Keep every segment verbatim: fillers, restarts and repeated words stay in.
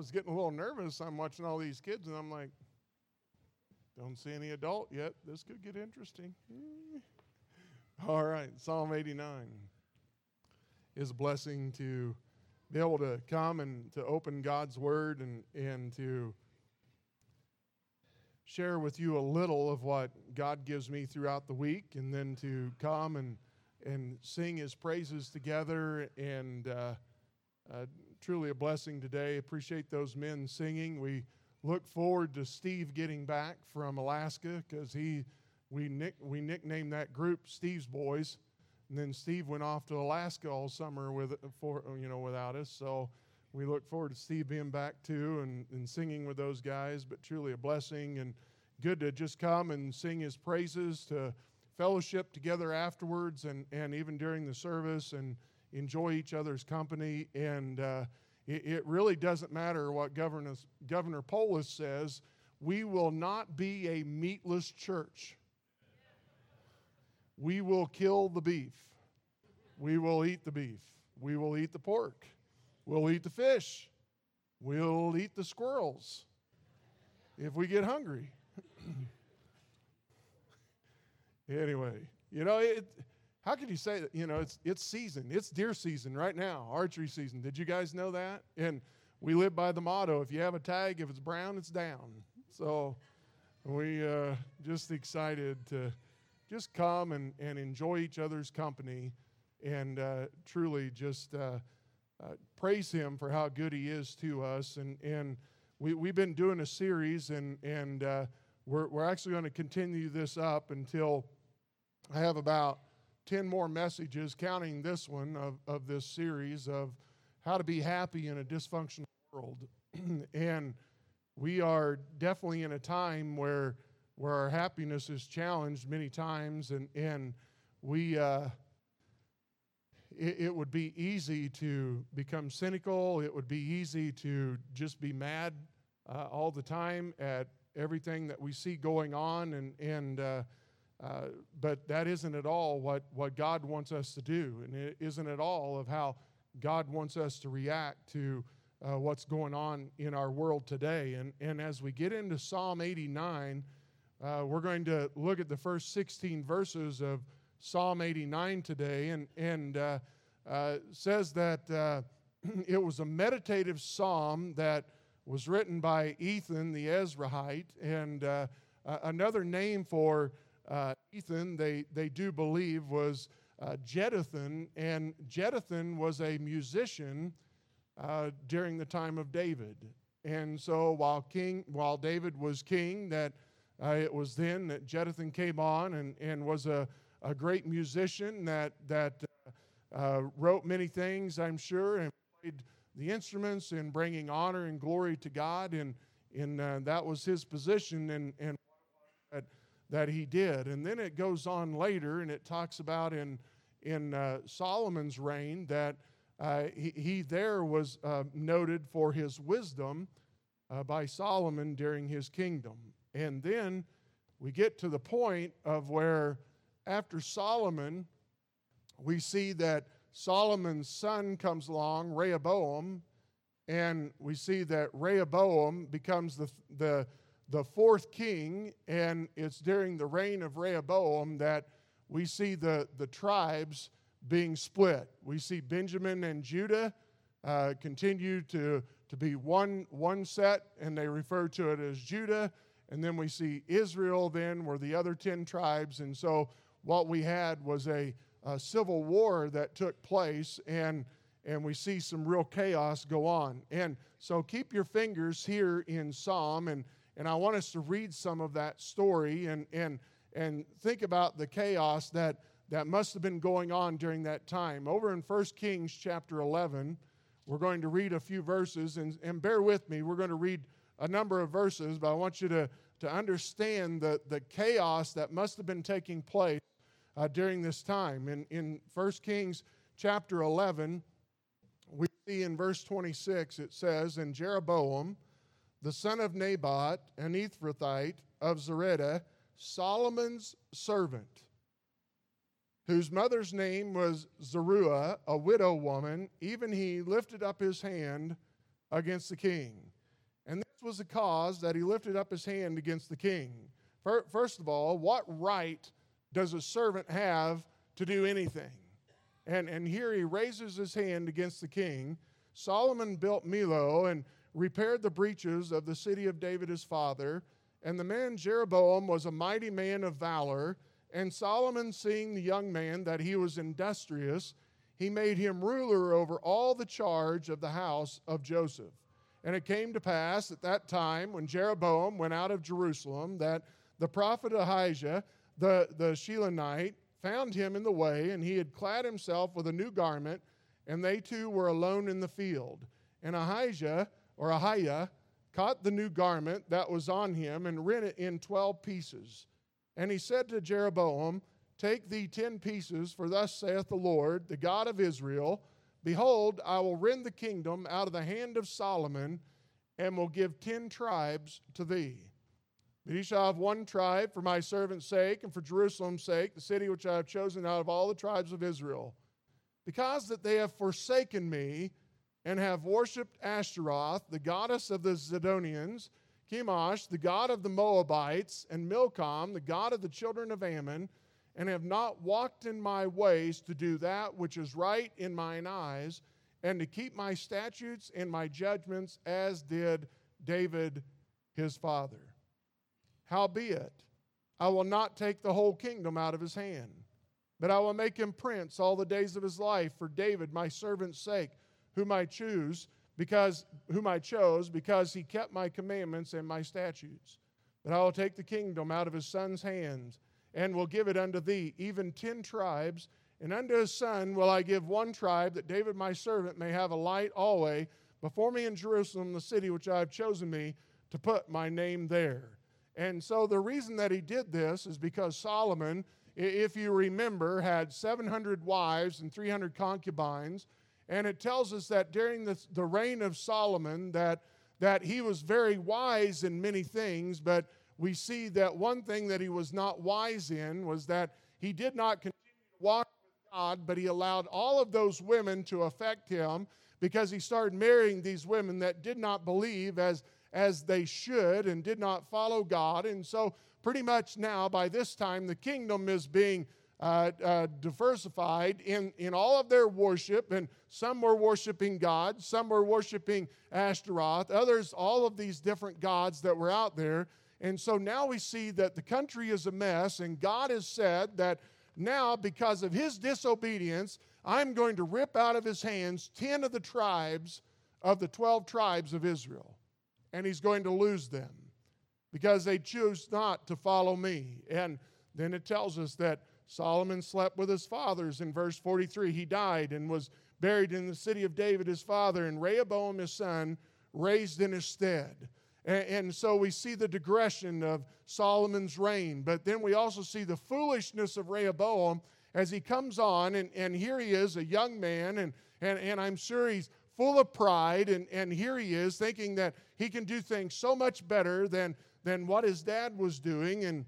I was getting a little nervous. I'm watching all these kids, and I'm like, don't see any adult yet. This could get interesting. All right, Psalm eighty-nine is a blessing to be able to come and to open God's Word and, and to share with you a little of what God gives me throughout the week, and then to come and, and sing His praises together, and uh, uh, truly a blessing today. Appreciate those men singing. We look forward to Steve getting back from Alaska, because he we nick, we nicknamed that group Steve's Boys, and then Steve went off to Alaska all summer with for you know without us. So we look forward to Steve being back too, and, and singing with those guys. But truly a blessing, and good to just come and sing His praises, to fellowship together afterwards, and and even during the service, and enjoy each other's company. And Uh, It really doesn't matter what Governor, Governor Polis says. We will not be a meatless church. We will kill the beef. We will eat the beef. We will eat the pork. We'll eat the fish. We'll eat the squirrels if we get hungry. Anyway, you know, it... how could you say that? You know, it's it's season. It's deer season right now, archery season. Did you guys know that? And we live by the motto, if you have a tag, if it's brown, it's down. So we uh, just excited to just come and, and enjoy each other's company, and uh, truly just uh, uh, praise Him for how good He is to us. And and we, we've been doing a series, and, and uh, we're, we're actually going to continue this up until I have about ten more messages, counting this one, of, of this series of how to be happy in a dysfunctional world. And we are definitely in a time where where our happiness is challenged many times, and, and we uh, it, it would be easy to become cynical. It would be easy to just be mad uh, all the time at everything that we see going on, and, and uh, Uh, but that isn't at all what, what God wants us to do, and it isn't at all of how God wants us to react to uh, what's going on in our world today. And, and as we get into Psalm eighty-nine, uh, we're going to look at the first sixteen verses of Psalm eighty-nine today, and, and uh, uh, says that uh, it was a meditative psalm that was written by Ethan the Ezrahite, and uh, uh, another name for Uh, Ethan, they, they do believe, was uh, Jeduthun, and Jeduthun was a musician uh, during the time of David. And so while king, while David was king, that uh, it was then that Jeduthun came on and, and was a, a great musician that, that uh, uh, wrote many things, I'm sure, and played the instruments in bringing honor and glory to God, and, and uh, that was his position, and, and that that he did. And then it goes on later, and it talks about in in uh, Solomon's reign that uh, he, he there was uh, noted for his wisdom uh, by Solomon during his kingdom. And then we get to the point of where after Solomon, we see that Solomon's son comes along, Rehoboam, and we see that Rehoboam becomes the the the fourth king, and it's during the reign of Rehoboam that we see the, the tribes being split. We see Benjamin and Judah uh, continue to, to be one, one set, and they refer to it as Judah, and then we see Israel then were the other ten tribes, and so what we had was a, a civil war that took place, and and we see some real chaos go on. And so keep your fingers here in Psalm, and And I want us to read some of that story and and and think about the chaos that, that must have been going on during that time. Over in First Kings chapter eleven, we're going to read a few verses. And, and bear with me, we're going to read a number of verses, but I want you to, to understand the, the chaos that must have been taking place uh, during this time. In, in First Kings chapter eleven, we see in verse twenty-six, it says, "And Jeroboam, the son of Naboth, an Ephrathite of Zereda, Solomon's servant, whose mother's name was Zeruah, a widow woman, even he lifted up his hand against the king. And this was the cause that he lifted up his hand against the king. First of all, what right does a servant have to do anything? And, and here he raises his hand against the king. Solomon built Melo and repaired the breaches of the city of David his father. And the man Jeroboam was a mighty man of valor. And Solomon, seeing the young man that he was industrious, he made him ruler over all the charge of the house of Joseph. And it came to pass at that time when Jeroboam went out of Jerusalem that the prophet Ahijah, the, the Shilonite, found him in the way, and he had clad himself with a new garment, and they two were alone in the field. And Ahijah, or Ahijah, caught the new garment that was on him and rent it in twelve pieces. And he said to Jeroboam, "Take thee ten pieces, for thus saith the Lord, the God of Israel, Behold, I will rend the kingdom out of the hand of Solomon, and will give ten tribes to thee. But he shall have one tribe for my servant's sake, and for Jerusalem's sake, the city which I have chosen out of all the tribes of Israel. Because that they have forsaken me, and have worshipped Ashtaroth, the goddess of the Zidonians, Chemosh, the god of the Moabites, and Milcom, the god of the children of Ammon, and have not walked in my ways to do that which is right in mine eyes, and to keep my statutes and my judgments, as did David his father. Howbeit, I will not take the whole kingdom out of his hand, but I will make him prince all the days of his life for David my servant's sake, whom I choose because whom I chose because he kept my commandments and my statutes. But I will take the kingdom out of his son's hands, and will give it unto thee, even ten tribes, and unto his son will I give one tribe, that David my servant may have a light always before me in Jerusalem, the city which I have chosen me to put my name there." And so the reason that he did this is because Solomon, if you remember, had seven hundred wives and three hundred concubines. And it tells us that during the, the reign of Solomon that, that he was very wise in many things, but we see that one thing that he was not wise in was that he did not continue to walk with God, but he allowed all of those women to affect him because he started marrying these women that did not believe as as they should and did not follow God. And so pretty much now, by this time, the kingdom is being uh, uh, diversified in, in all of their worship. And some were worshiping God. Some were worshiping Ashtaroth. Others, all of these different gods that were out there. And so now we see that the country is a mess. And God has said that now, because of his disobedience, I'm going to rip out of his hands ten of the tribes of the twelve tribes of Israel. And he's going to lose them because they choose not to follow me. And then it tells us that Solomon slept with his fathers. In verse forty-three, he died and was buried in the city of David, his father, and Rehoboam, his son, raised in his stead. And, and so we see the digression of Solomon's reign. But then we also see the foolishness of Rehoboam as he comes on. And, and here he is, a young man, and, and, and I'm sure he's full of pride, and, and here he is thinking that he can do things so much better than, than what his dad was doing, and,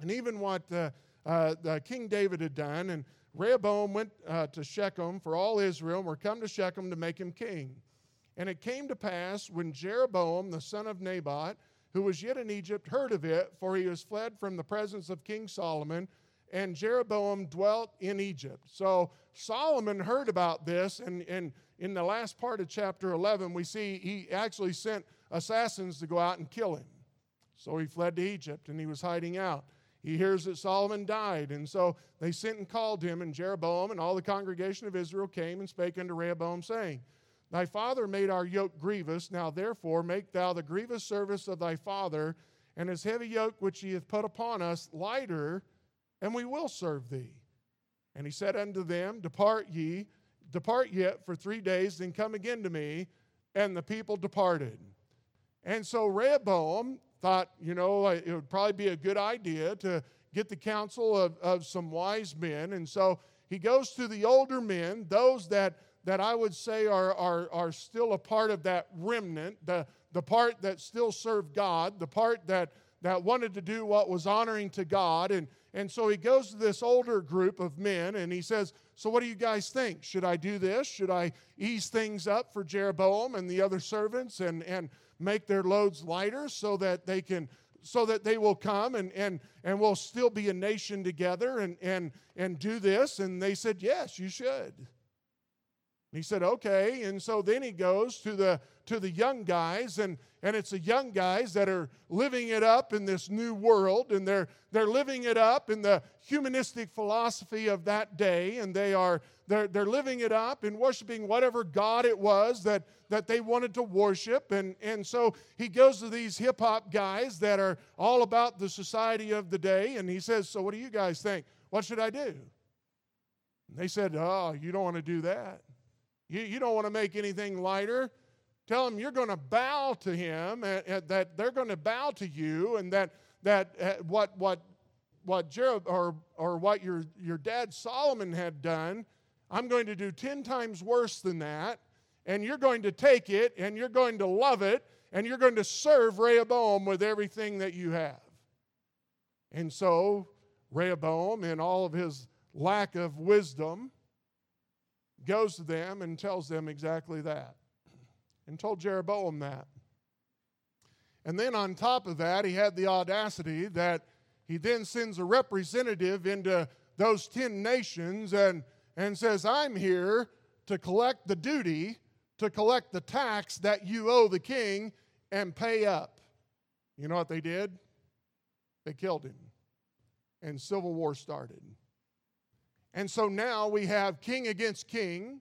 and even what uh, uh, the King David had done. And Rehoboam went uh, to Shechem, for all Israel were come to Shechem to make him king. And it came to pass when Jeroboam, the son of Naboth, who was yet in Egypt, heard of it, for he was fled from the presence of King Solomon, and Jeroboam dwelt in Egypt. So Solomon heard about this, and, and in the last part of chapter eleven, we see he actually sent assassins to go out and kill him. So he fled to Egypt, and he was hiding out. He hears that Solomon died, and so they sent and called him, and Jeroboam and all the congregation of Israel came and spake unto Rehoboam, saying, Thy father made our yoke grievous, now therefore make thou the grievous service of thy father, and his heavy yoke which he hath put upon us lighter, and we will serve thee. And he said unto them, Depart ye, depart yet for three days, then come again to me. And the people departed. And so Rehoboam thought, you know, it would probably be a good idea to get the counsel of, of some wise men. And so he goes to the older men, those that, that I would say are, are, are still a part of that remnant, the, the part that still served God, the part that, that wanted to do what was honoring to God. And And so he goes to this older group of men and he says, so what do you guys think? Should I do this? Should I ease things up for Jeroboam and the other servants and, and make their loads lighter so that they can so that they will come and and and we'll still be a nation together and and and do this? And they said, yes, you should. And he said, okay. And so then he goes to the to the young guys, and, and it's the young guys that are living it up in this new world, and they're they're living it up in the humanistic philosophy of that day, and they are they're they're living it up and worshiping whatever god it was that, that they wanted to worship. And, and so he goes to these hip hop guys that are all about the society of the day, and he says, so what do you guys think? What should I do? And they said, oh, you don't want to do that. You, you don't want to make anything lighter. Tell them you're going to bow to him, and, and that they're going to bow to you, and that that uh, what what what Jerob or or what your your dad Solomon had done, I'm going to do ten times worse than that, and you're going to take it, and you're going to love it, and you're going to serve Rehoboam with everything that you have. And so Rehoboam, in all of his lack of wisdom, goes to them and tells them exactly that, and told Jeroboam that. And then on top of that, he had the audacity that he then sends a representative into those ten nations and, and says, I'm here to collect the duty, to collect the tax that you owe the king and pay up. You know what they did? They killed him, and civil war started. And so now we have king against king.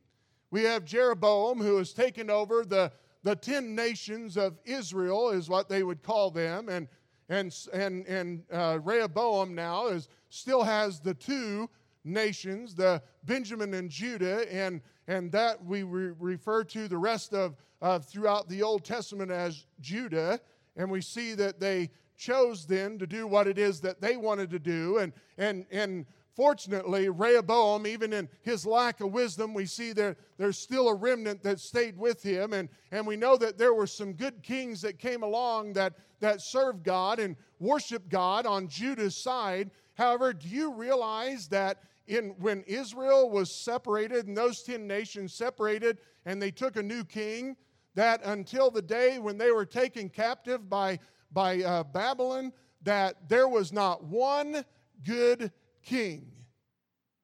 We have Jeroboam, who has taken over the, the ten nations of Israel, is what they would call them. And and and and uh, Rehoboam now is still has the two nations, the Benjamin and Judah, and and that we re- refer to the rest of uh, throughout the Old Testament as Judah. And we see that they chose then to do what it is that they wanted to do, and and and. Fortunately, Rehoboam, even in his lack of wisdom, we see there, there's still a remnant that stayed with him. And, and we know that there were some good kings that came along that, that served God and worshiped God on Judah's side. However, do you realize that in when Israel was separated and those ten nations separated and they took a new king, that until the day when they were taken captive by, by uh, Babylon, that there was not one good king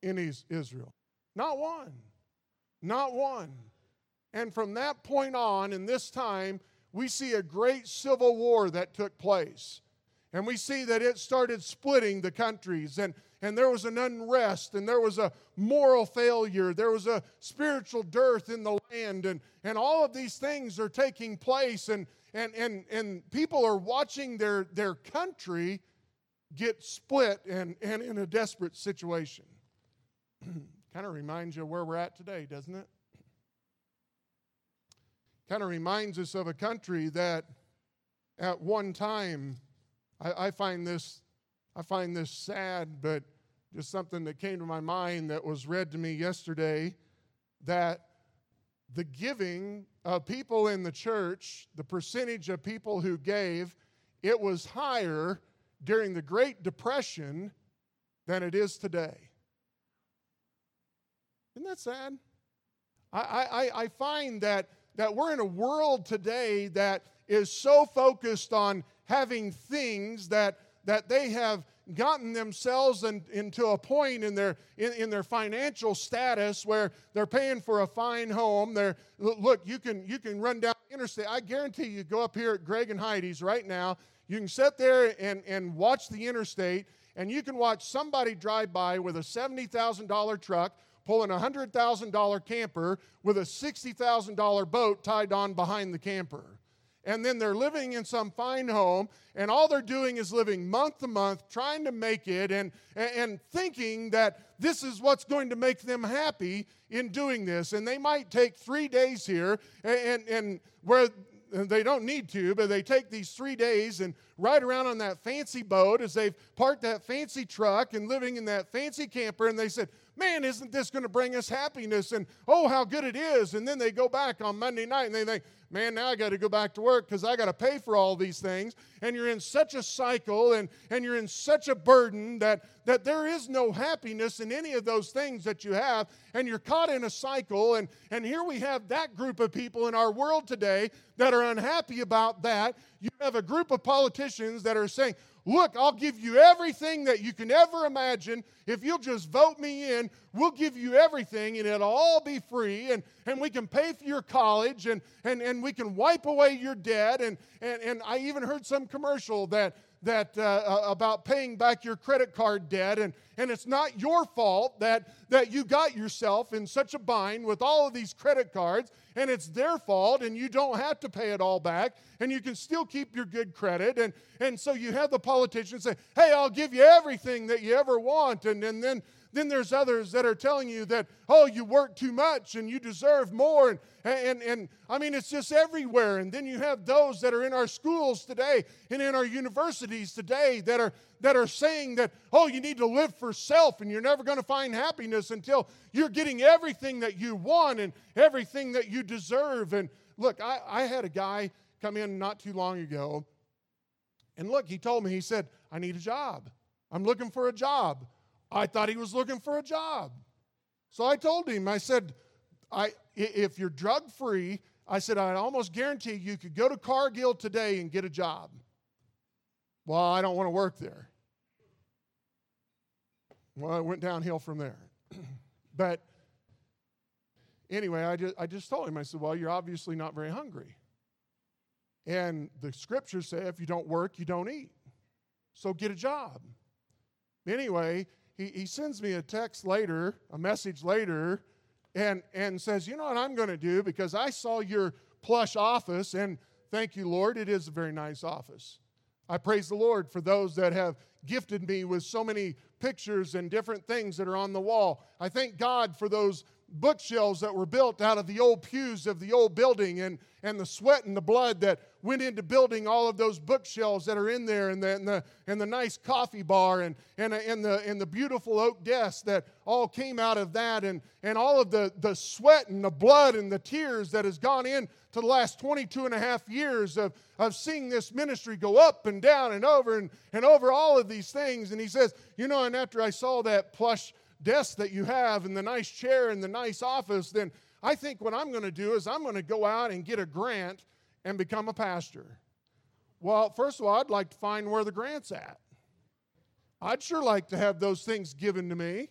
in Israel. Not one. Not one. And from that point on, in this time, we see a great civil war that took place. And we see that it started splitting the countries, and, and there was an unrest, and there was a moral failure, there was a spiritual dearth in the land, and, and all of these things are taking place, and and and, and people are watching their, their country get split and, and in a desperate situation. Kind of reminds you of where we're at today, doesn't it? Kind of reminds us of a country that at one time, I, I find this I find this sad, but just something that came to my mind that was read to me yesterday, that the giving of people in the church, the percentage of people who gave, it was higher during the Great Depression than it is today. Isn't that sad? I, I, I find that, that we're in a world today that is so focused on having things that, that they have gotten themselves in, into a point in their in, in their financial status where they're paying for a fine home. They're look, you can you can run down the interstate. I guarantee you, go up here at Greg and Heidi's right now. You can sit there and, and watch the interstate, and you can watch somebody drive by with a seventy thousand dollars truck pulling a one hundred thousand dollars camper with a sixty thousand dollars boat tied on behind the camper. And then they're living in some fine home, and all they're doing is living month to month, trying to make it, and, and thinking that this is what's going to make them happy in doing this. And they might take three days here, and, and, and where... they don't need to, but they take these three days and ride around on that fancy boat as they've parked that fancy truck and living in that fancy camper, and they said, man, isn't this going to bring us happiness? And oh, how good it is. And then they go back on Monday night and they think, man, now I got to go back to work because I got to pay for all these things. And you're in such a cycle and, and you're in such a burden that, that there is no happiness in any of those things that you have. And you're caught in a cycle. And, and here we have that group of people in our world today that are unhappy about that. You have a group of politicians that are saying, look, I'll give you everything that you can ever imagine. If you'll just vote me in, we'll give you everything, and it'll all be free, and, and we can pay for your college, and, and, and we can wipe away your debt. And, and, and I even heard some commercial that, that uh, about paying back your credit card debt, and, and it's not your fault that, that you got yourself in such a bind with all of these credit cards, and it's their fault, and you don't have to pay it all back, and you can still keep your good credit. And, and so you have the politicians say, hey, I'll give you everything that you ever want, and, and then Then there's others that are telling you that, oh, you work too much and you deserve more. And, and, and I mean, it's just everywhere. And then you have those that are in our schools today and in our universities today that are that are saying that, oh, you need to live for self and you're never going to find happiness until you're getting everything that you want and everything that you deserve. And look, I, I had a guy come in not too long ago. And look, he told me, he said, I need a job. I'm looking for a job. I thought he was looking for a job. So I told him, I said, I, if you're drug-free, I said, I almost guarantee you could go to Cargill today and get a job. Well, I don't want to work there. Well, I went downhill from there. But anyway, I just, I just told him, I said, well, you're obviously not very hungry. And the scriptures say if you don't work, you don't eat. So get a job. Anyway, He sends me a text later, a message later, and, and says, you know what I'm going to do? Because I saw your plush office, and thank you, Lord, it is a very nice office. I praise the Lord for those that have gifted me with so many pictures and different things that are on the wall. I thank God for those bookshelves that were built out of the old pews of the old building and, and the sweat and the blood that went into building all of those bookshelves that are in there and the and the, and the nice coffee bar and, and, and, the, and the beautiful oak desk that all came out of that and, and all of the, the sweat and the blood and the tears that has gone in to the last twenty-two and a half years of, of seeing this ministry go up and down and over and, and over all of these things. And he says, you know, and after I saw that plush desk that you have and the nice chair and the nice office, then I think what I'm going to do is I'm going to go out and get a grant and become a pastor. Well, first of all, I'd like to find where the grant's at. I'd sure like to have those things given to me.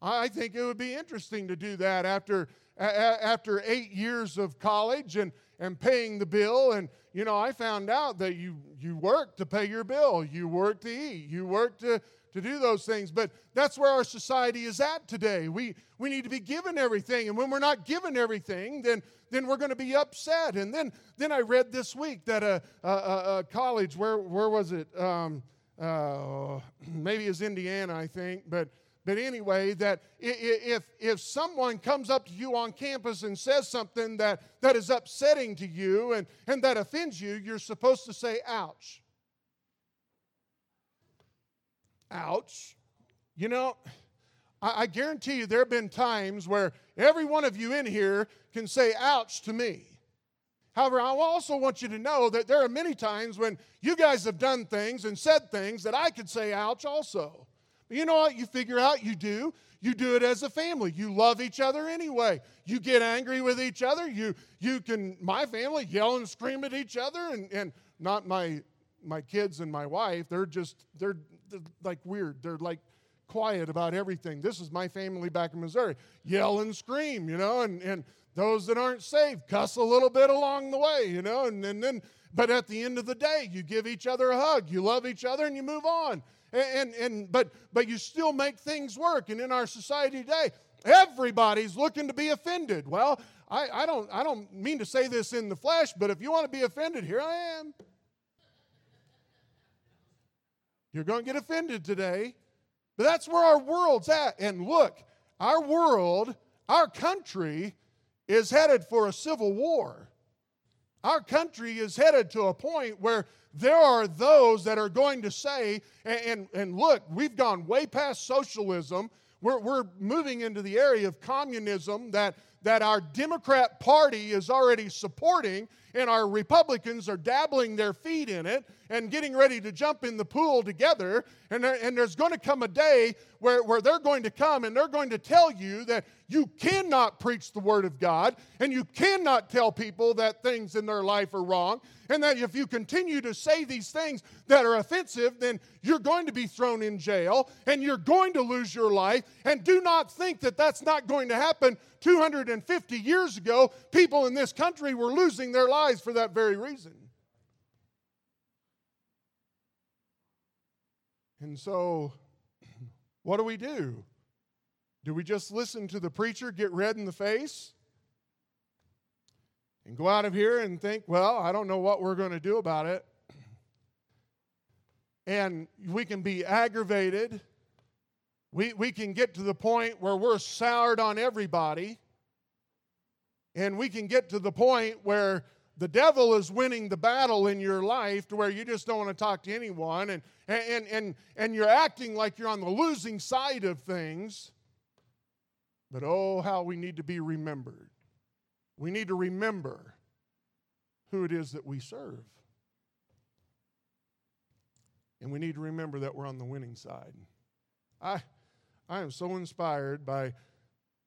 I think it would be interesting to do that after after eight years of college and, and paying the bill. And, you know, I found out that you, you work to pay your bill. You work to eat. You work to... to do those things, but that's where our society is at today. We we need to be given everything, and when we're not given everything, then then we're going to be upset. And then then I read this week that a a, a college, where where was it? Um, uh, maybe it's Indiana, I think. But but anyway, that if if someone comes up to you on campus and says something that that is upsetting to you and and that offends you, you're supposed to say, "Ouch." Ouch. You know, I, I guarantee you there have been times where every one of you in here can say ouch to me. However, I also want you to know that there are many times when you guys have done things and said things that I could say ouch also. But you know what? You figure out you do. You do it as a family. You love each other anyway. You get angry with each other. You you can, my family, yell and scream at each other, and, and not my my kids and my wife. They're just, they're They're like weird. They're like quiet about everything. This is my family back in Missouri. Yell and scream, you know, and, and those that aren't saved cuss a little bit along the way, you know, and, and then, but at the end of the day, you give each other a hug, you love each other, and you move on. And, and, and but, but you still make things work. And in our society today, everybody's looking to be offended. Well, I, I don't, I don't mean to say this in the flesh, but if you want to be offended, here I am. You're going to get offended today. But that's where our world's at. And look, our world, our country is headed for a civil war. Our country is headed to a point where there are those that are going to say, and, and, and look, we've gone way past socialism. We're, we're moving into the area of communism that, that our Democrat Party is already supporting, and our Republicans are dabbling their feet in it and getting ready to jump in the pool together. And, there, and there's going to come a day where, where they're going to come and they're going to tell you that you cannot preach the Word of God and you cannot tell people that things in their life are wrong, and that if you continue to say these things that are offensive, then you're going to be thrown in jail and you're going to lose your life. And do not think that that's not going to happen. two hundred fifty years ago, people in this country were losing their lives for that very reason. And so, what do we do? Do we just listen to the preacher get red in the face and go out of here and think, well, I don't know what we're going to do about it? And we can be aggravated. We, we can get to the point where we're soured on everybody. And we can get to the point where the devil is winning the battle in your life to where you just don't want to talk to anyone, and, and, and, and you're acting like you're on the losing side of things. But oh, how we need to be remembered. We need to remember who it is that we serve. And we need to remember that we're on the winning side. I I am so inspired by,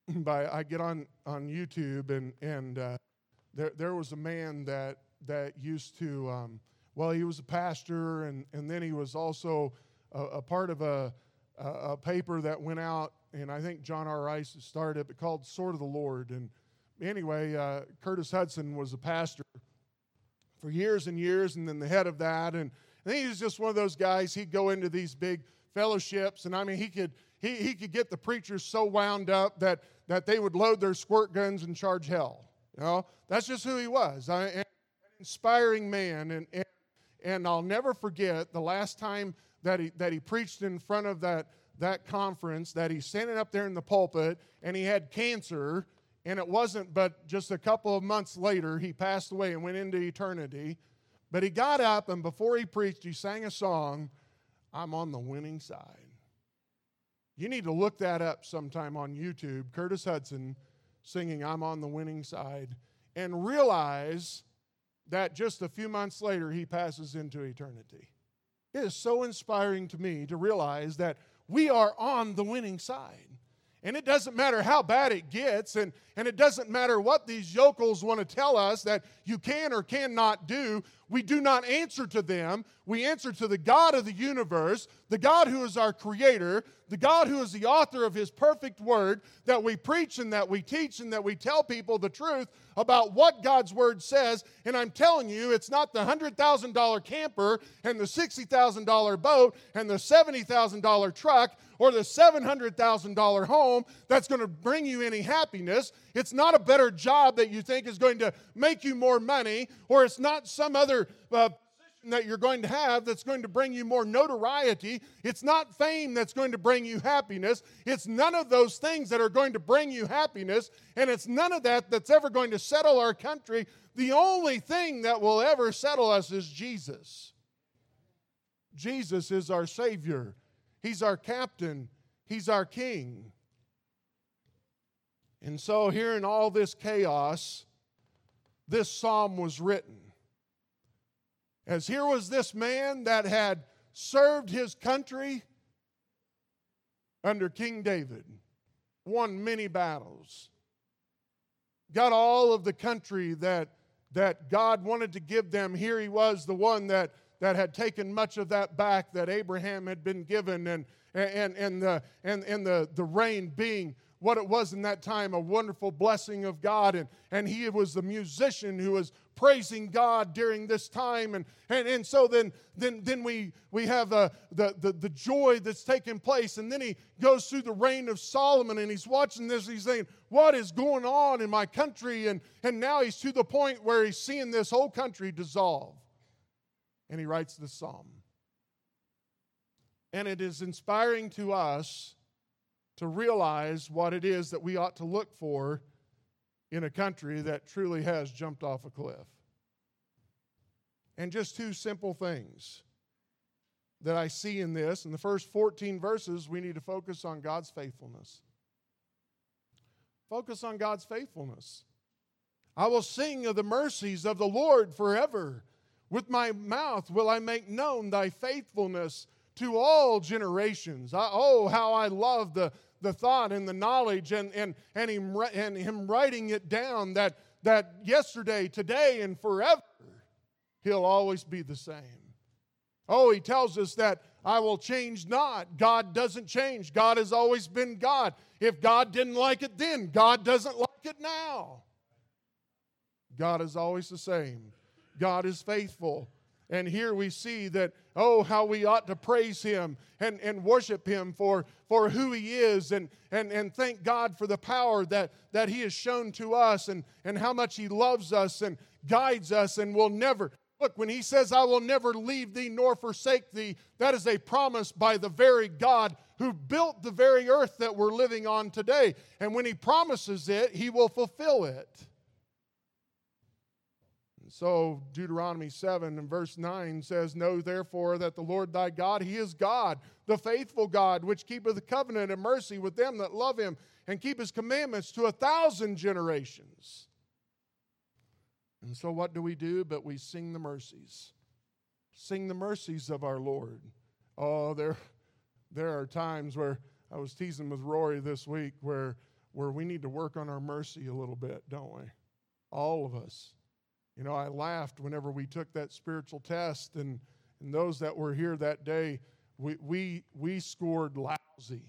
by I get on, on YouTube, and, and uh, there there was a man that that used to, um, well, he was a pastor, and, and then he was also a, a part of a, a, a paper that went out, and I think John R. Rice started it, called Sword of the Lord. And anyway, uh, Curtis Hutson was a pastor for years and years, and then the head of that, and I think he was just one of those guys, he'd go into these big fellowships, and I mean, he could he he could get the preachers so wound up that that they would load their squirt guns and charge hell. You know, that's just who he was. I, an inspiring man, and, and and I'll never forget the last time that he that he preached in front of that that conference, that he's standing up there in the pulpit, and he had cancer, and it wasn't but just a couple of months later he passed away and went into eternity. But he got up, and before he preached, he sang a song, I'm on the winning side. You need to look that up sometime on YouTube, Curtis Hutson singing I'm on the winning side, and realize that just a few months later he passes into eternity. It is so inspiring to me to realize that we are on the winning side. And it doesn't matter how bad it gets, and, and it doesn't matter what these yokels want to tell us that you can or cannot do. We do not answer to them. We answer to the God of the universe, the God who is our creator, the God who is the author of his perfect word, that we preach and that we teach and that we tell people the truth about what God's word says. And I'm telling you, it's not the one hundred thousand dollars camper and the sixty thousand dollars boat and the seventy thousand dollars truck or the seven hundred thousand dollars home that's going to bring you any happiness. It's not a better job that you think is going to make you more money, or it's not some other uh, position that you're going to have that's going to bring you more notoriety. It's not fame that's going to bring you happiness. It's none of those things that are going to bring you happiness, and it's none of that that's ever going to settle our country. The only thing that will ever settle us is Jesus. Jesus is our Savior. He's our captain. He's our king. And so here in all this chaos, this psalm was written. As here was this man that had served his country under King David, won many battles, got all of the country that, that God wanted to give them. Here he was, the one that, that had taken much of that back that Abraham had been given, and and and the and, and the, the rain being what it was in that time, a wonderful blessing of God. And, and he was the musician who was praising God during this time. And, and, and so then, then, then we, we have uh, the, the, the joy that's taking place. And then he goes through the reign of Solomon, and he's watching this. He's saying, what is going on in my country? And, and now he's to the point where he's seeing this whole country dissolve. And he writes this psalm. And it is inspiring to us to realize what it is that we ought to look for in a country that truly has jumped off a cliff. And just two simple things that I see in this. In the first fourteen verses, we need to focus on God's faithfulness. Focus on God's faithfulness. I will sing of the mercies of the Lord forever. With my mouth will I make known thy faithfulness to all generations. I, oh, how I love the, the thought and the knowledge and, and, and, him, and him writing it down that, that yesterday, today, and forever, he'll always be the same. Oh, he tells us that I will change not. God doesn't change. God has always been God. If God didn't like it then, God doesn't like it now. God is always the same. God is faithful. And here we see that, oh, how we ought to praise him and, and worship him for, for who he is and, and, and thank God for the power that, that he has shown to us and, and how much he loves us and guides us and will never. Look, when he says, I will never leave thee nor forsake thee, that is a promise by the very God who built the very earth that we're living on today. And when he promises it, he will fulfill it. So Deuteronomy seven and verse nine says, Know therefore that the Lord thy God, he is God, the faithful God, which keepeth the covenant and mercy with them that love him and keep his commandments to a thousand generations. And so what do we do? But we sing the mercies. Sing the mercies of our Lord. Oh, there, there are times where I was teasing with Rory this week where, where we need to work on our mercy a little bit, don't we? All of us. You know, I laughed whenever we took that spiritual test, and, and those that were here that day, we we we scored lousy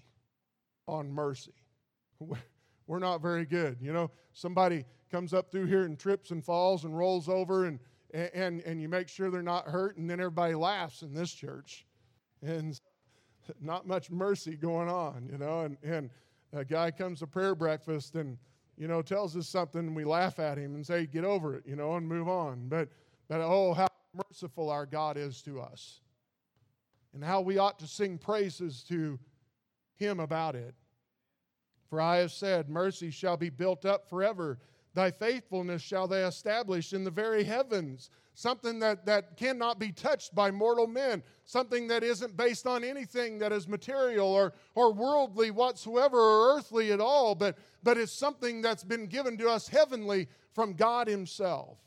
on mercy. We're not very good. You know, somebody comes up through here and trips and falls and rolls over, and and and you make sure they're not hurt, and then everybody laughs in this church, and not much mercy going on. You know, and and a guy comes to prayer breakfast and, you know, tells us something, and we laugh at him and say, get over it, you know, and move on. But, but oh, how merciful our God is to us, and how we ought to sing praises to him about it. For I have said, mercy shall be built up forever. Thy faithfulness shall they establish in the very heavens. Something that, that cannot be touched by mortal men. Something that isn't based on anything that is material or, or worldly whatsoever or earthly at all. But, but it's something that's been given to us heavenly from God himself.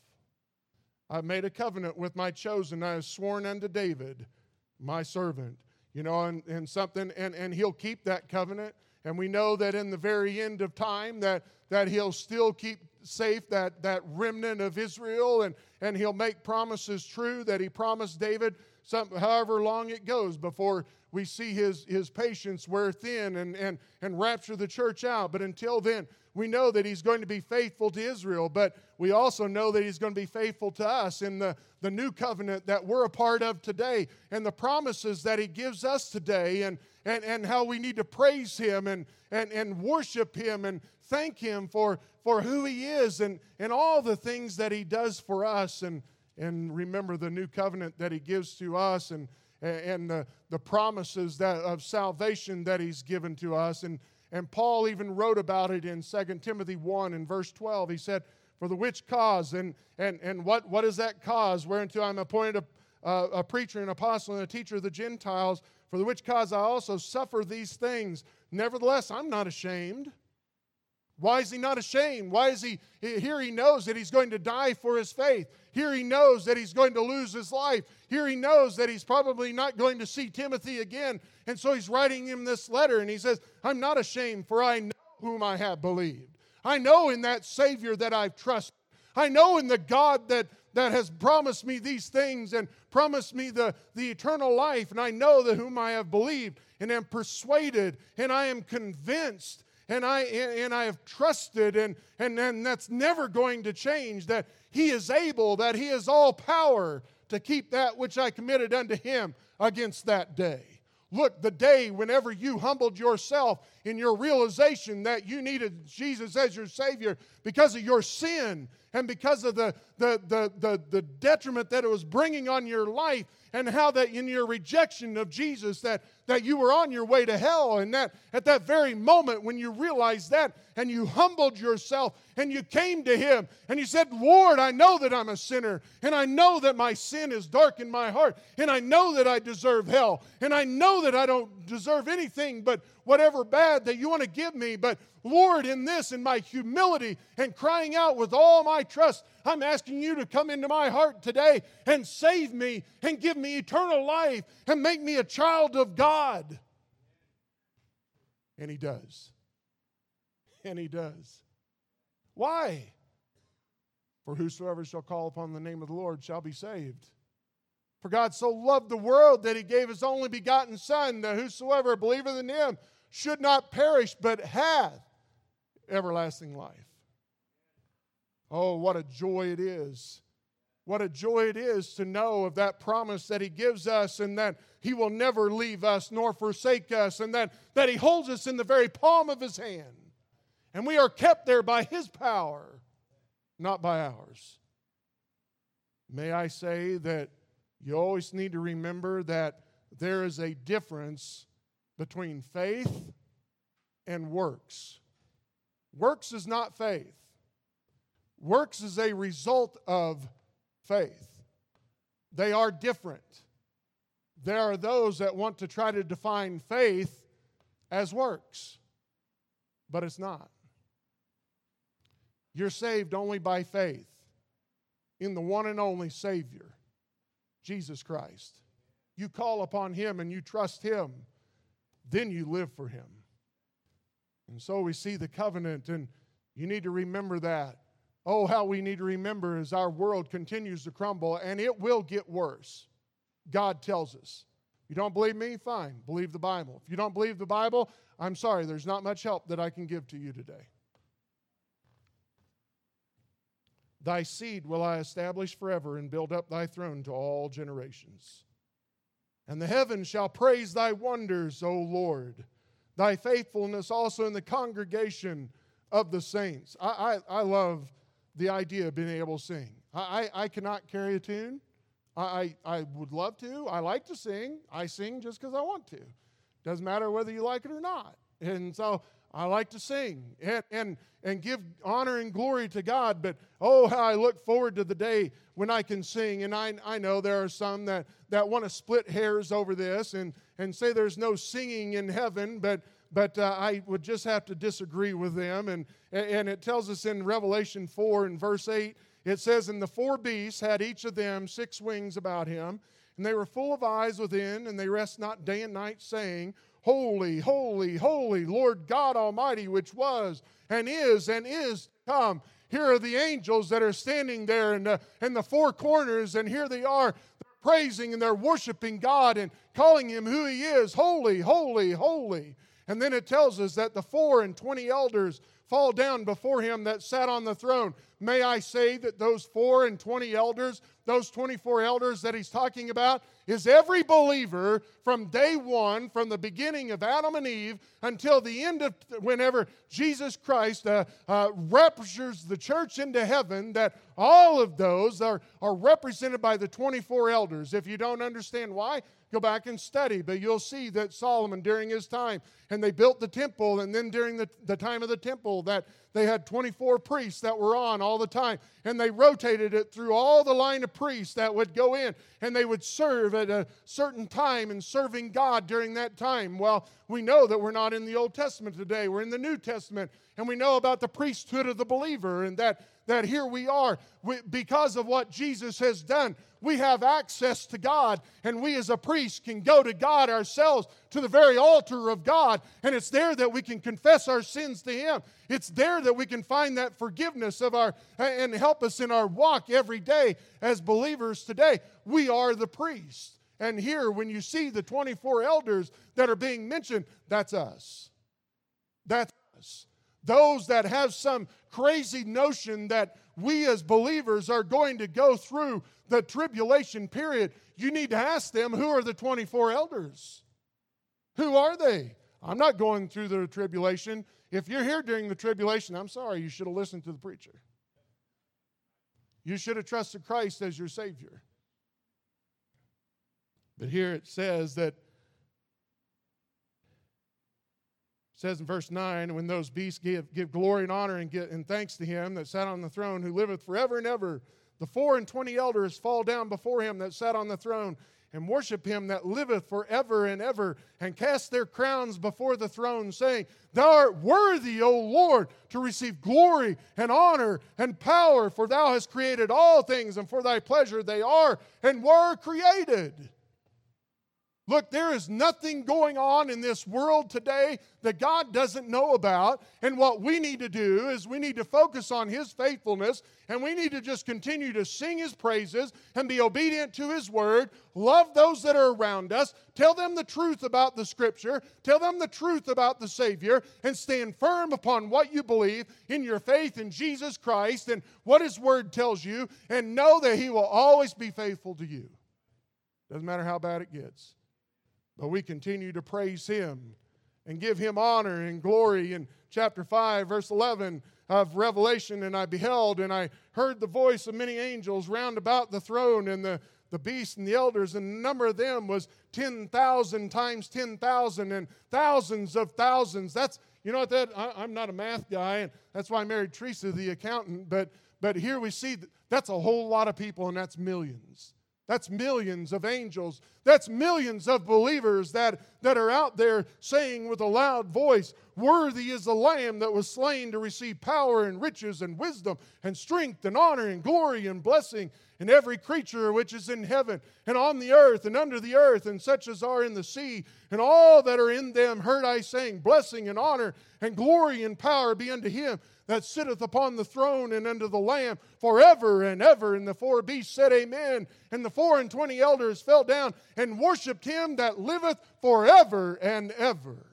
I've made a covenant with my chosen. I have sworn unto David, my servant. You know, and, and something, and, and he'll keep that covenant. And we know that in the very end of time that, that he'll still keep safe that, that remnant of Israel, and, and he'll make promises true that he promised David, some, however long it goes before we see his, his patience wear thin and, and, and rapture the church out. But until then, we know that he's going to be faithful to Israel, but we also know that he's going to be faithful to us in the, the new covenant that we're a part of today, and the promises that he gives us today, and and, and how we need to praise him and, and, and worship him and thank him for, for who he is and, and all the things that he does for us, and, and remember the new covenant that he gives to us, and, and the, the promises that, of salvation that he's given to us. And And Paul even wrote about it in Second Timothy one in verse twelve. He said, for the which cause, and, and, and what, what is that cause, whereunto I'm appointed a, uh, a preacher, an apostle, and a teacher of the Gentiles, for the which cause I also suffer these things. Nevertheless, I'm not ashamed. Why is he not ashamed? Why is he, here he knows that he's going to die for his faith. Here he knows that he's going to lose his life. Here he knows that he's probably not going to see Timothy again. And so he's writing him this letter, and he says, I'm not ashamed, for I know whom I have believed. I know in that Savior that I've trusted. I know in the God that, that has promised me these things and promised me the, the eternal life. And I know that whom I have believed, and am persuaded, and I am convinced, And I and I have trusted, and, and, and that's never going to change, that he is able, that he is all power to keep that which I committed unto him against that day. Look, the day whenever you humbled yourself in your realization that you needed Jesus as your Savior because of your sin and because of the, the, the, the, the detriment that it was bringing on your life, and how that in your rejection of Jesus that, that you were on your way to hell, and that at that very moment when you realized that and you humbled yourself and you came to him and you said, Lord, I know that I'm a sinner, and I know that my sin has darkened my heart, and I know that I deserve hell, and I know that I don't deserve anything but whatever bad that you want to give me. But Lord, in this, in my humility and crying out with all my trust, I'm asking you to come into my heart today and save me and give me eternal life and make me a child of God. And he does. And he does. Why? For whosoever shall call upon the name of the Lord shall be saved. For God so loved the world that he gave his only begotten Son, that whosoever believeth in him should not perish, but hath everlasting life. Oh, what a joy it is. What a joy it is to know of that promise that he gives us, and that he will never leave us nor forsake us, and that, that he holds us in the very palm of his hand. And we are kept there by his power, not by ours. May I say that you always need to remember that there is a difference between faith and works. Works is not faith. Works is a result of faith. They are different. There are those that want to try to define faith as works, but it's not. You're saved only by faith in the one and only Savior, Jesus Christ. You call upon him and you trust him, then you live for him. And so we see the covenant, and you need to remember that. Oh, how we need to remember as our world continues to crumble, and it will get worse. God tells us. You don't believe me? Fine, believe the Bible. If you don't believe the Bible, I'm sorry, there's not much help that I can give to you today. Thy seed will I establish forever and build up thy throne to all generations. And the heavens shall praise thy wonders, O Lord, thy faithfulness also in the congregation of the saints. I, I, I love the idea of being able to sing. I, I, I cannot carry a tune. I, I, I would love to. I like to sing. I sing just because I want to. Doesn't matter whether you like it or not. And so I like to sing and, and, and give honor and glory to God, but oh, how I look forward to the day when I can sing. And I, I know there are some that, that want to split hairs over this and, and say there's no singing in heaven, but but uh, I would just have to disagree with them. And, and it tells us in Revelation four and verse eight, it says, "And the four beasts had each of them six wings about him, and they were full of eyes within, and they rest not day and night, saying, Holy, holy, holy, Lord God Almighty, which was and is and is to come." Here are the angels that are standing there in the, in the four corners, and here they are praising and they're worshiping God and calling him who he is, holy, holy, holy. And then it tells us that the four and twenty elders fall down before him that sat on the throne. May I say that those four and twenty elders, those twenty-four elders that he's talking about, is every believer from day one, from the beginning of Adam and Eve until the end of whenever Jesus Christ uh, uh, raptures the church into heaven, that all of those are, are represented by the twenty-four elders. If you don't understand why, go back and study, but you'll see that Solomon, during his time, and they built the temple, and then during the, the time of the temple, that they had twenty-four priests that were on all the time, and they rotated it through all the line of priests that would go in, and they would serve at a certain time and serving God during that time. Well, we know that we're not in the Old Testament today. We're in the New Testament, and we know about the priesthood of the believer, and that that here we are, we, because of what Jesus has done, we have access to God, and we as a priest can go to God ourselves, to the very altar of God, and it's there that we can confess our sins to him. It's there that we can find that forgiveness of our, and help us in our walk every day as believers today. We are the priest, and here when you see the twenty-four elders that are being mentioned, that's us. That's us. Those that have some crazy notion that we as believers are going to go through the tribulation period, you need to ask them, who are the twenty-four elders? Who are they? I'm not going through the tribulation. If you're here during the tribulation, I'm sorry, you should have listened to the preacher. You should have trusted Christ as your Savior. But here it says that It says in verse nine, "When those beasts give, give glory and honor and, give, and thanks to him that sat on the throne, who liveth forever and ever, The four and twenty elders fall down before him that sat on the throne and worship him that liveth forever and ever, and cast their crowns before the throne, saying, Thou art worthy, O Lord, to receive glory and honor and power, for thou hast created all things, and for thy pleasure they are and were created. Look, there is nothing going on in this world today that God doesn't know about. And what we need to do is we need to focus on his faithfulness, and we need to just continue to sing his praises and be obedient to his word, love those that are around us, tell them the truth about the scripture, tell them the truth about the Savior, and stand firm upon what you believe in your faith in Jesus Christ and what his word tells you, and know that he will always be faithful to you. Doesn't matter how bad it gets. But we continue to praise him and give him honor and glory. In chapter five, verse eleven of Revelation, and I beheld, and I heard the voice of many angels round about the throne, and the, the beast and the elders, and the number of them was ten thousand times ten thousand, and thousands of thousands. That's, you know what, that I, I'm not a math guy, and that's why I married Teresa, the accountant, but, but here we see that that's a whole lot of people, and that's millions. That's millions of angels. That's millions of believers that, that are out there saying with a loud voice, Worthy is the Lamb that was slain to receive power and riches and wisdom and strength and honor and glory and blessing, and every creature which is in heaven and on the earth and under the earth and such as are in the sea and all that are in them heard I saying, Blessing and honor and glory and power be unto him that sitteth upon the throne and unto the Lamb forever and ever. And the four beasts said, Amen. And the four and twenty elders fell down and worshipped him that liveth forever and ever.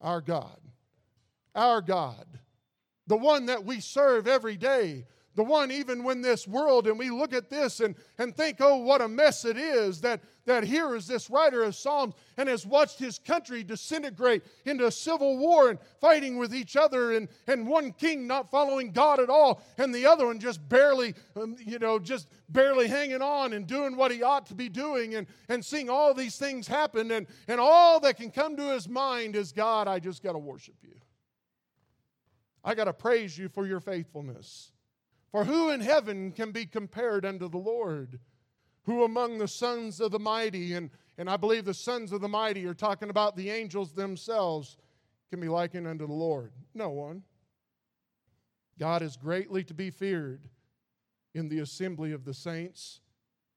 Our God, our God, the one that we serve every day, the one even when this world, and we look at this and, and think, oh, what a mess it is that, that here is this writer of Psalms and has watched his country disintegrate into a civil war and fighting with each other, and, and one king not following God at all and the other one just barely, um, you know, just barely hanging on and doing what he ought to be doing, and, and seeing all these things happen, and, and all that can come to his mind is, God, I just got to worship you. I got to praise you for your faithfulness. For who in heaven can be compared unto the Lord? Who among the sons of the mighty, and, and I believe the sons of the mighty are talking about the angels themselves, can be likened unto the Lord? No one. God is greatly to be feared in the assembly of the saints,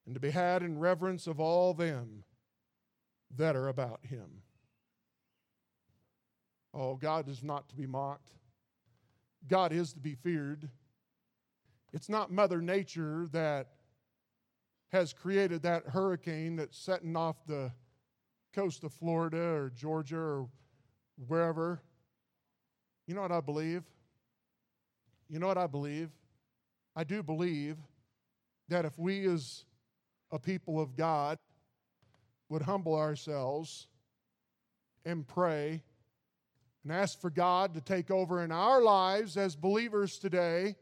and to be had in reverence of all them that are about him. Oh, God is not to be mocked. God is to be feared. It's not Mother Nature that has created that hurricane that's setting off the coast of Florida or Georgia or wherever. You know what I believe? You know what I believe? I do believe that if we as a people of God would humble ourselves and pray and ask for God to take over in our lives as believers today,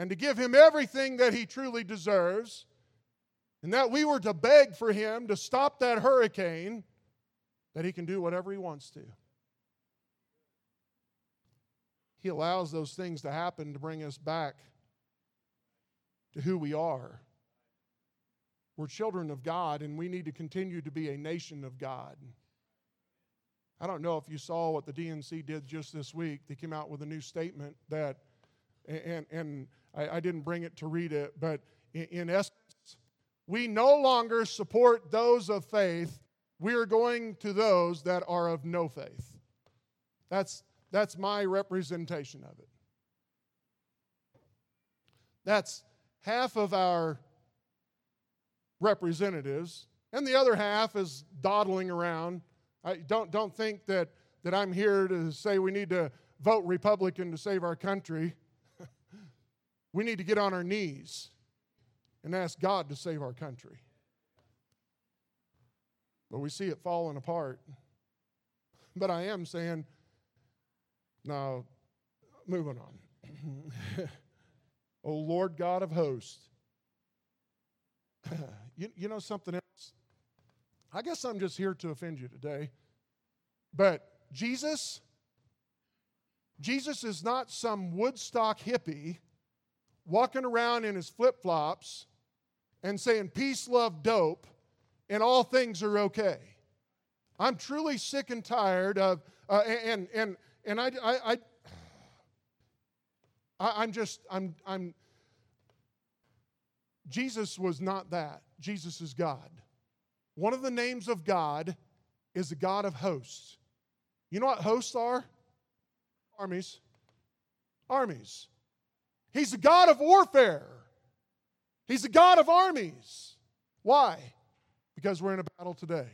and to give him everything that he truly deserves, and that we were to beg for him to stop that hurricane, that he can do whatever he wants to. He allows those things to happen to bring us back to who we are. We're children of God, and we need to continue to be a nation of God. I don't know if you saw what the D N C did just this week. They came out with a new statement that, and, and I, I didn't bring it to read it, but in, in essence, we no longer support those of faith. We are going to those that are of no faith. That's, that's my representation of it. That's half of our representatives, and the other half is dawdling around. I don't, don't think that, that I'm here to say we need to vote Republican to save our country. We need to get on our knees and ask God to save our country. But we see it falling apart. But I am saying, now, moving on. O Lord God of hosts. you, you know something else? I guess I'm just here to offend you today. But Jesus, Jesus is not some Woodstock hippie walking around in his flip-flops and saying, peace, love, dope, and all things are okay. I'm truly sick and tired of, uh, and and and I, I, I, I'm just, I'm, I'm, Jesus was not that. Jesus is God. One of the names of God is the God of hosts. You know what hosts are? Armies. Armies. He's the God of warfare. He's the God of armies. Why? Because we're in a battle today.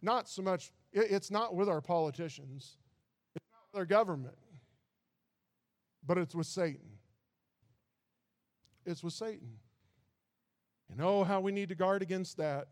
Not so much, it's not with our politicians. It's not with our government. But it's with Satan. It's with Satan. And oh, how we need to guard against that.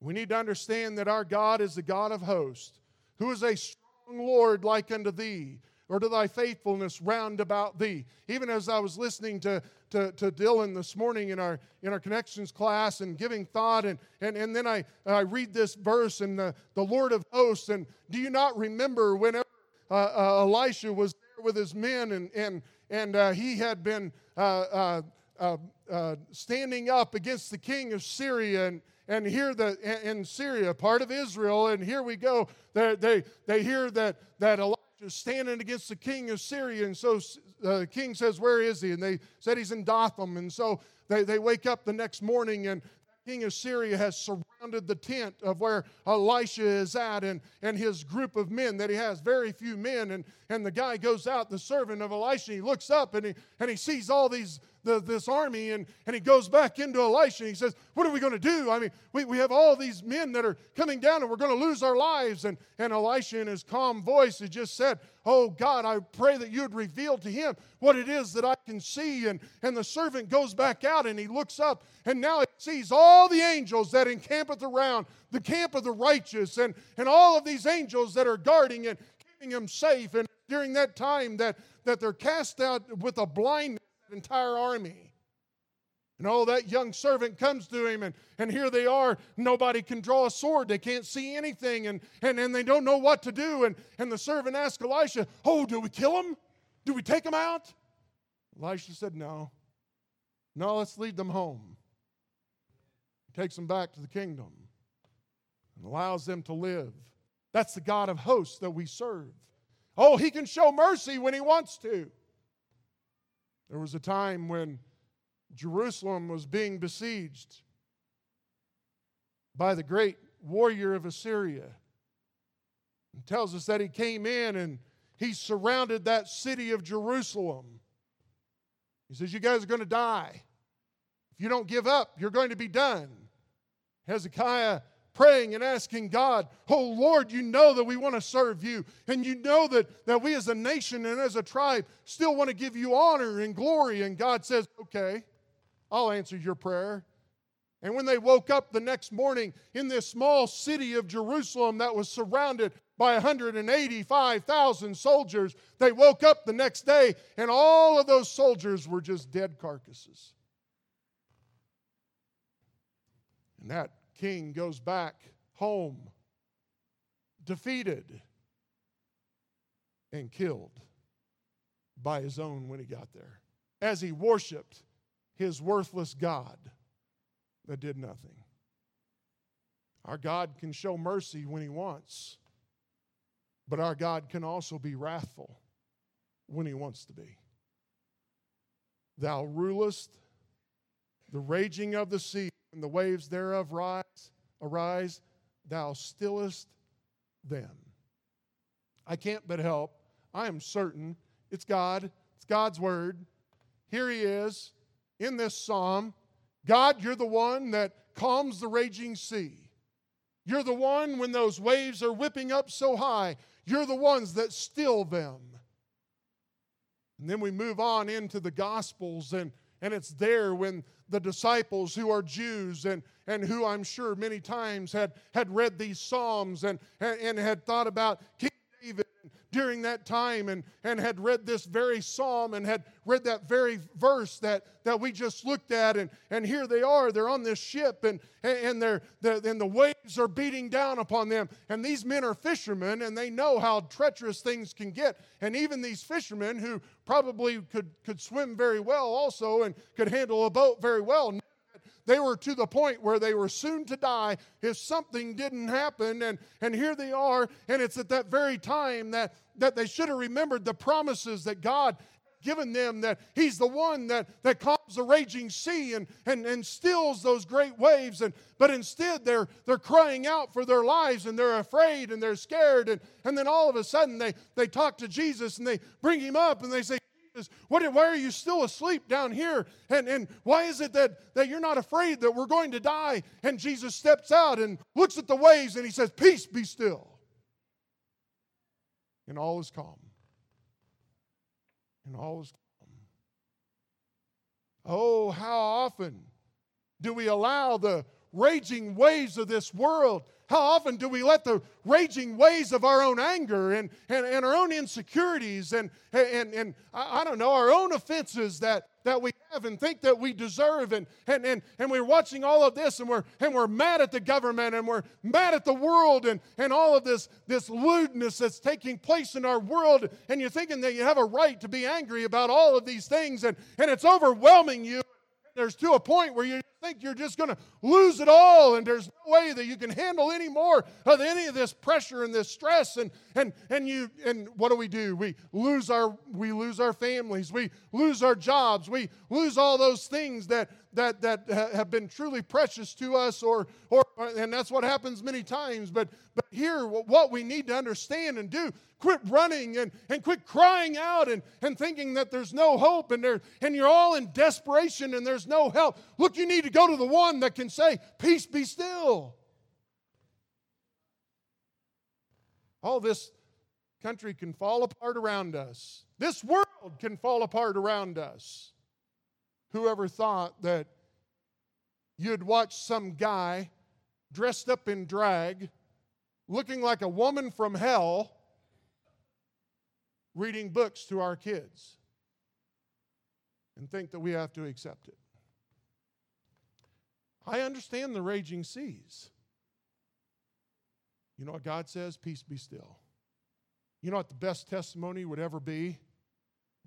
We need to understand that our God is the God of hosts, who is a strong Lord like unto thee, or to thy faithfulness round about thee. Even as I was listening to, to, to Dylan this morning in our in our connections class and giving thought, and and, and then I, I read this verse in the, the Lord of hosts, and do you not remember whenever uh, uh, Elisha was there with his men, and and, and uh, he had been uh, uh, uh, uh, standing up against the king of Syria, and And here the in Syria, part of Israel, and here we go. They they, they hear that, that Elijah is standing against the king of Syria, and so the king says, where is he? And they said he's in Dothan. And so they, they wake up the next morning, and the king of Syria has surrounded the tent of where Elisha is at, and, and his group of men that he has, very few men. And, and the guy goes out, the servant of Elisha, he looks up and he and he sees all these The, this army, and, and he goes back into Elisha, and he says, what are we going to do? I mean, we, we have all these men that are coming down, and we're going to lose our lives. And, and Elisha, in his calm voice, he just said, oh, God, I pray that you would reveal to him what it is that I can see. And, and the servant goes back out, and he looks up, and now he sees all the angels that encampeth around, the camp of the righteous, and, and all of these angels that are guarding and keeping him safe. And during that time that, that they're cast out with a blindness, entire army. And oh, that young servant comes to him, and, and here they are. Nobody can draw a sword. They can't see anything, and, and, and they don't know what to do. And, and the servant asked Elisha, oh, do we kill them? Do we take them out? Elisha said, no. No, let's lead them home. He takes them back to the kingdom and allows them to live. That's the God of hosts that we serve. Oh, he can show mercy when he wants to. There was a time when Jerusalem was being besieged by the great warrior of Assyria. It tells us that he came in and he surrounded that city of Jerusalem. He says, you guys are going to die. If you don't give up, you're going to be done. Hezekiah praying and asking God, oh Lord, you know that we want to serve you, and you know that, that we as a nation and as a tribe still want to give you honor and glory. And God says, okay, I'll answer your prayer. And when they woke up the next morning in this small city of Jerusalem that was surrounded by one hundred eighty-five thousand soldiers, they woke up the next day, and all of those soldiers were just dead carcasses. And that king goes back home, defeated and killed by his own when he got there, as he worshiped his worthless God that did nothing. Our God can show mercy when he wants, but our God can also be wrathful when he wants to be. Thou rulest the raging of the sea, and the waves thereof rise, arise, thou stillest them. I can't but help. I am certain it's God. It's God's word. Here he is in this psalm. God, you're the one that calms the raging sea. You're the one when those waves are whipping up so high. You're the ones that still them. And then we move on into the Gospels, and And it's there when the disciples, who are Jews and, and who I'm sure many times had, had read these Psalms and, and, and had thought about King David and during that time and, and had read this very psalm and had read that very verse that, that we just looked at. And, and here they are. They're on this ship, and, and, they're, they're, and the waves are beating down upon them. And these men are fishermen, and they know how treacherous things can get. And even these fishermen who probably could, could swim very well also and could handle a boat very well, they were to the point where they were soon to die if something didn't happen. And, and here they are, and it's at that very time that, that they should have remembered the promises that God had given them, that He's the one that, that calms the raging sea and, and, and stills those great waves. And but instead they're they're crying out for their lives, and they're afraid and they're scared. And, and then all of a sudden they, they talk to Jesus, and they bring Him up, and they say, What, why are you still asleep down here? And, and why is it that, that you're not afraid that we're going to die? And Jesus steps out and looks at the waves, and He says, "Peace, be still." And all is calm. And all is calm. Oh, how often do we allow the raging waves of this world? How often do we let the raging waves of our own anger and, and, and our own insecurities and, and, and I don't know, our own offenses that, that we have and think that we deserve, and, and, and, and we're watching all of this, and we're, and we're mad at the government, and we're mad at the world, and, and all of this, this lewdness that's taking place in our world, and you're thinking that you have a right to be angry about all of these things, and, and it's overwhelming you. There's to a point where you think you're just going to lose it all, and there's no way that you can handle any more of any of this pressure and this stress. And and and you and what do we do? We lose our we lose our families, we lose our jobs, we lose all those things that that that have been truly precious to us, or or and that's what happens many times. But but here, what we need to understand and do: quit running and, and quit crying out and, and thinking that there's no hope, and there and you're all in desperation and there's no help. Look, you need to go to the one that can say, "Peace, be still." All this country can fall apart around us. This world can fall apart around us. Whoever thought that you'd watch some guy dressed up in drag, looking like a woman from hell, reading books to our kids and think that we have to accept it? I understand the raging seas. You know what God says? Peace, be still. You know what the best testimony would ever be?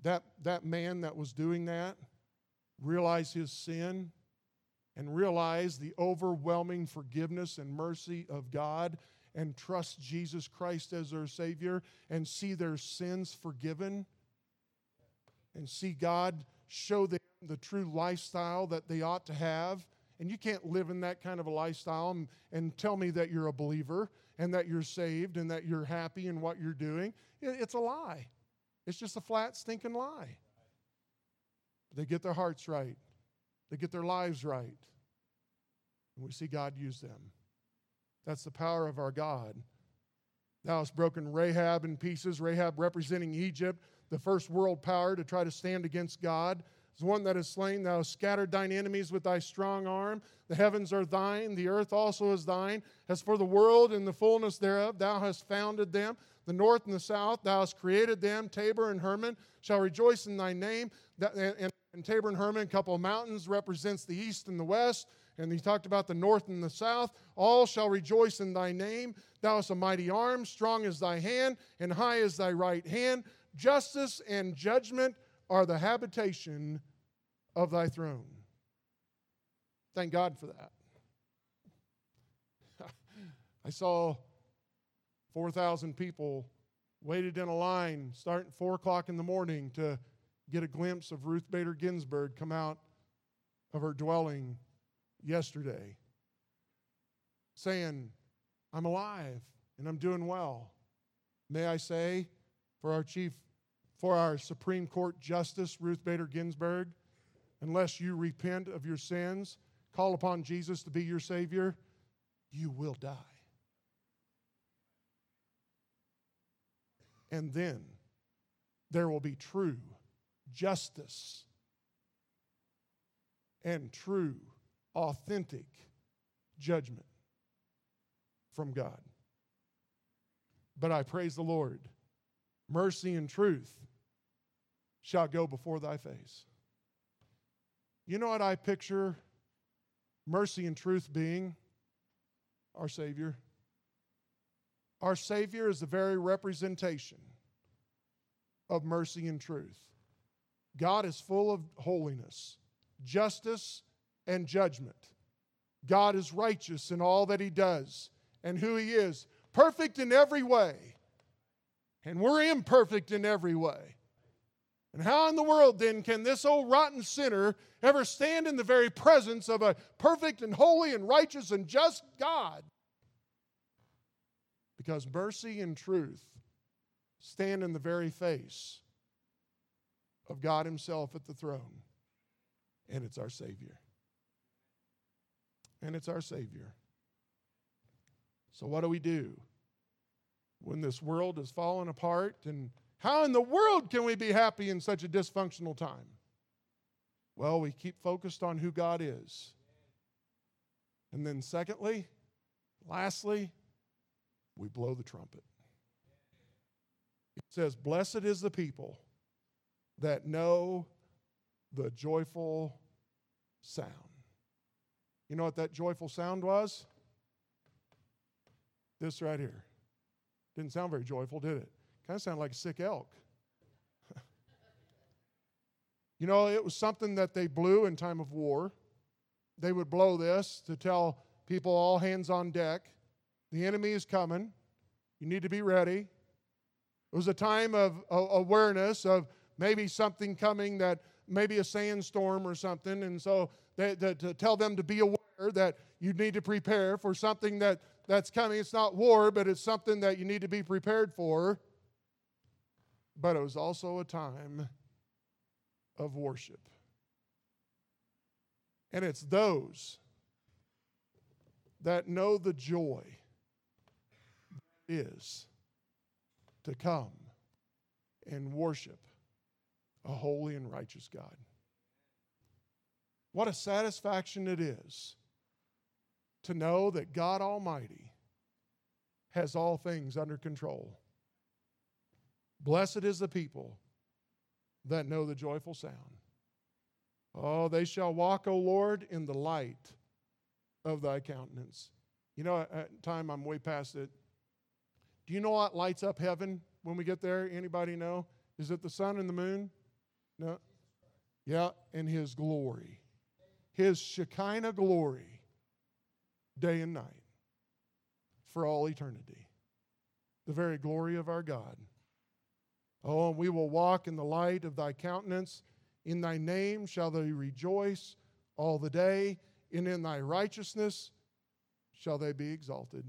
That, that man that was doing that realized his sin and realized the overwhelming forgiveness and mercy of God, and trust Jesus Christ as their Savior, and see their sins forgiven, and see God show them the true lifestyle that they ought to have. And you can't live in that kind of a lifestyle and, and tell me that you're a believer and that you're saved and that you're happy in what you're doing. It, it's a lie. It's just a flat, stinking lie. They get their hearts right. They get their lives right. And we see God use them. That's the power of our God. Thou hast broken Rahab in pieces. Rahab, representing Egypt, the first world power to try to stand against God, is one that is slain. Thou hast scattered thine enemies with thy strong arm. The heavens are thine. The earth also is thine. As for the world and the fullness thereof, thou hast founded them. The north and the south, thou hast created them. Tabor and Hermon shall rejoice in thy name. And Tabor and Hermon, a couple of mountains, represents the east and the west. And he talked about the north and the south. All shall rejoice in thy name. Thou hast a mighty arm, strong is thy hand, and high is thy right hand. Justice and judgment are the habitation of thy throne. Thank God for that. I saw four thousand people waited in a line starting at four o'clock in the morning to get a glimpse of Ruth Bader Ginsburg come out of her dwelling yesterday, saying, "I'm alive and I'm doing well." May I say, for our chief, for our Supreme Court Justice, Ruth Bader Ginsburg, unless you repent of your sins, call upon Jesus to be your Savior, you will die. And then there will be true justice and true authentic judgment from God. But I praise the Lord mercy and truth shall go before thy face. You know what I picture mercy and truth being? Our Savior. Our Savior is the very representation of mercy and truth. God is full of holiness, justice, and judgment. God is righteous in all that he does and who he is, perfect in every way. And we're imperfect in every way. And how in the world then can this old rotten sinner ever stand in the very presence of a perfect and holy and righteous and just God? Because mercy and truth stand in the very face of God himself at the throne. And it's our Savior. And it's our Savior. So what do we do when this world is falling apart? And how in the world can we be happy in such a dysfunctional time? Well, we keep focused on who God is. And then secondly, lastly, we blow the trumpet. It says, "Blessed is the people that know the joyful sound." You know what that joyful sound was? This right here. Didn't sound very joyful, did it? Kind of sounded like a sick elk. You know, it was something that they blew in time of war. They would blow this to tell people all hands on deck, the enemy is coming, you need to be ready. It was a time of awareness of maybe something coming, that maybe a sandstorm or something, and so they, to, to tell them to be aware that you need to prepare for something that, that's coming. It's not war, but it's something that you need to be prepared for. But it was also a time of worship. And it's those that know the joy that is to come and worship a holy and righteous God. What a satisfaction it is to know that God Almighty has all things under control. Blessed is the people that know the joyful sound. Oh, they shall walk, O Lord, in the light of thy countenance. You know, at time I'm way past it. Do you know what lights up heaven when we get there? Anybody know? Is it the sun and the moon? No. Yeah, and his glory. His Shekinah glory, day and night, for all eternity. The very glory of our God. Oh, and we will walk in the light of thy countenance. In thy name shall they rejoice all the day, and in thy righteousness shall they be exalted.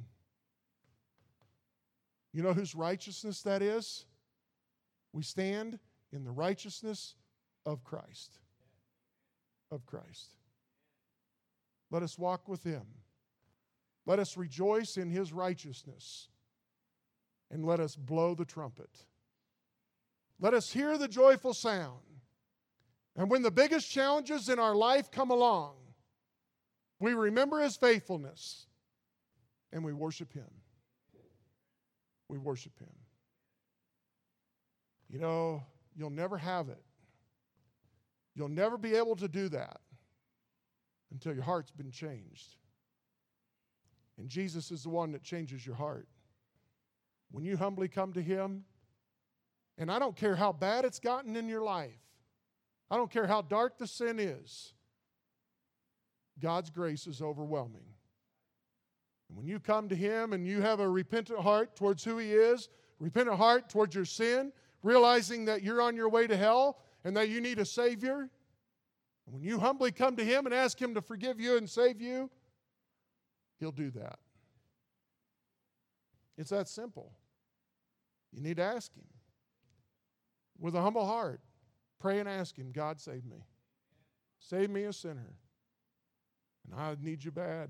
You know whose righteousness that is? We stand in the righteousness of Christ. Of Christ. Let us walk with him. Let us rejoice in his righteousness. And let us blow the trumpet. Let us hear the joyful sound. And when the biggest challenges in our life come along, we remember his faithfulness. And we worship him. We worship him. You know, you'll never have it. You'll never be able to do that until your heart's been changed. And Jesus is the one that changes your heart. When you humbly come to him, and I don't care how bad it's gotten in your life, I don't care how dark the sin is, God's grace is overwhelming. And when you come to him and you have a repentant heart towards who he is, repentant heart towards your sin, realizing that you're on your way to hell, and that you need a Savior. When you humbly come to him and ask him to forgive you and save you, he'll do that. It's that simple. You need to ask him. With a humble heart, pray and ask him, God, save me. Save me a sinner. And I need you bad.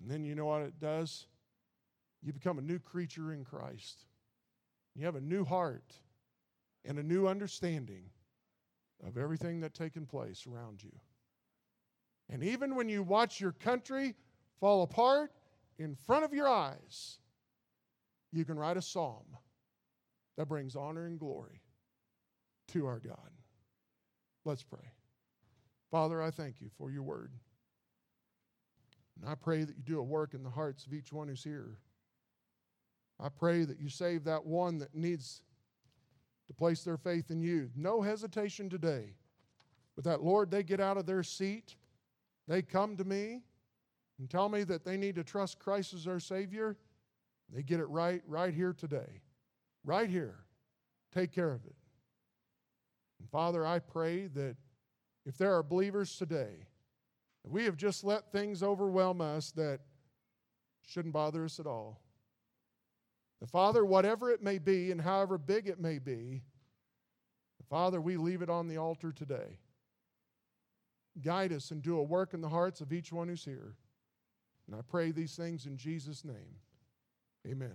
And then you know what it does? You become a new creature in Christ. You have a new heart. And a new understanding of everything that's taken place around you. And even when you watch your country fall apart in front of your eyes, you can write a psalm that brings honor and glory to our God. Let's pray. Father, I thank you for your word. And I pray that you do a work in the hearts of each one who's here. I pray that you save that one that needs to place their faith in you. No hesitation today. But that, Lord, they get out of their seat, they come to me and tell me that they need to trust Christ as their Savior. They get it right, right here today. Right here. Take care of it. And Father, I pray that if there are believers today, that we have just let things overwhelm us that shouldn't bother us at all. The Father, whatever it may be and however big it may be, the Father, we leave it on the altar today. Guide us and do a work in the hearts of each one who's here. And I pray these things in Jesus' name. Amen.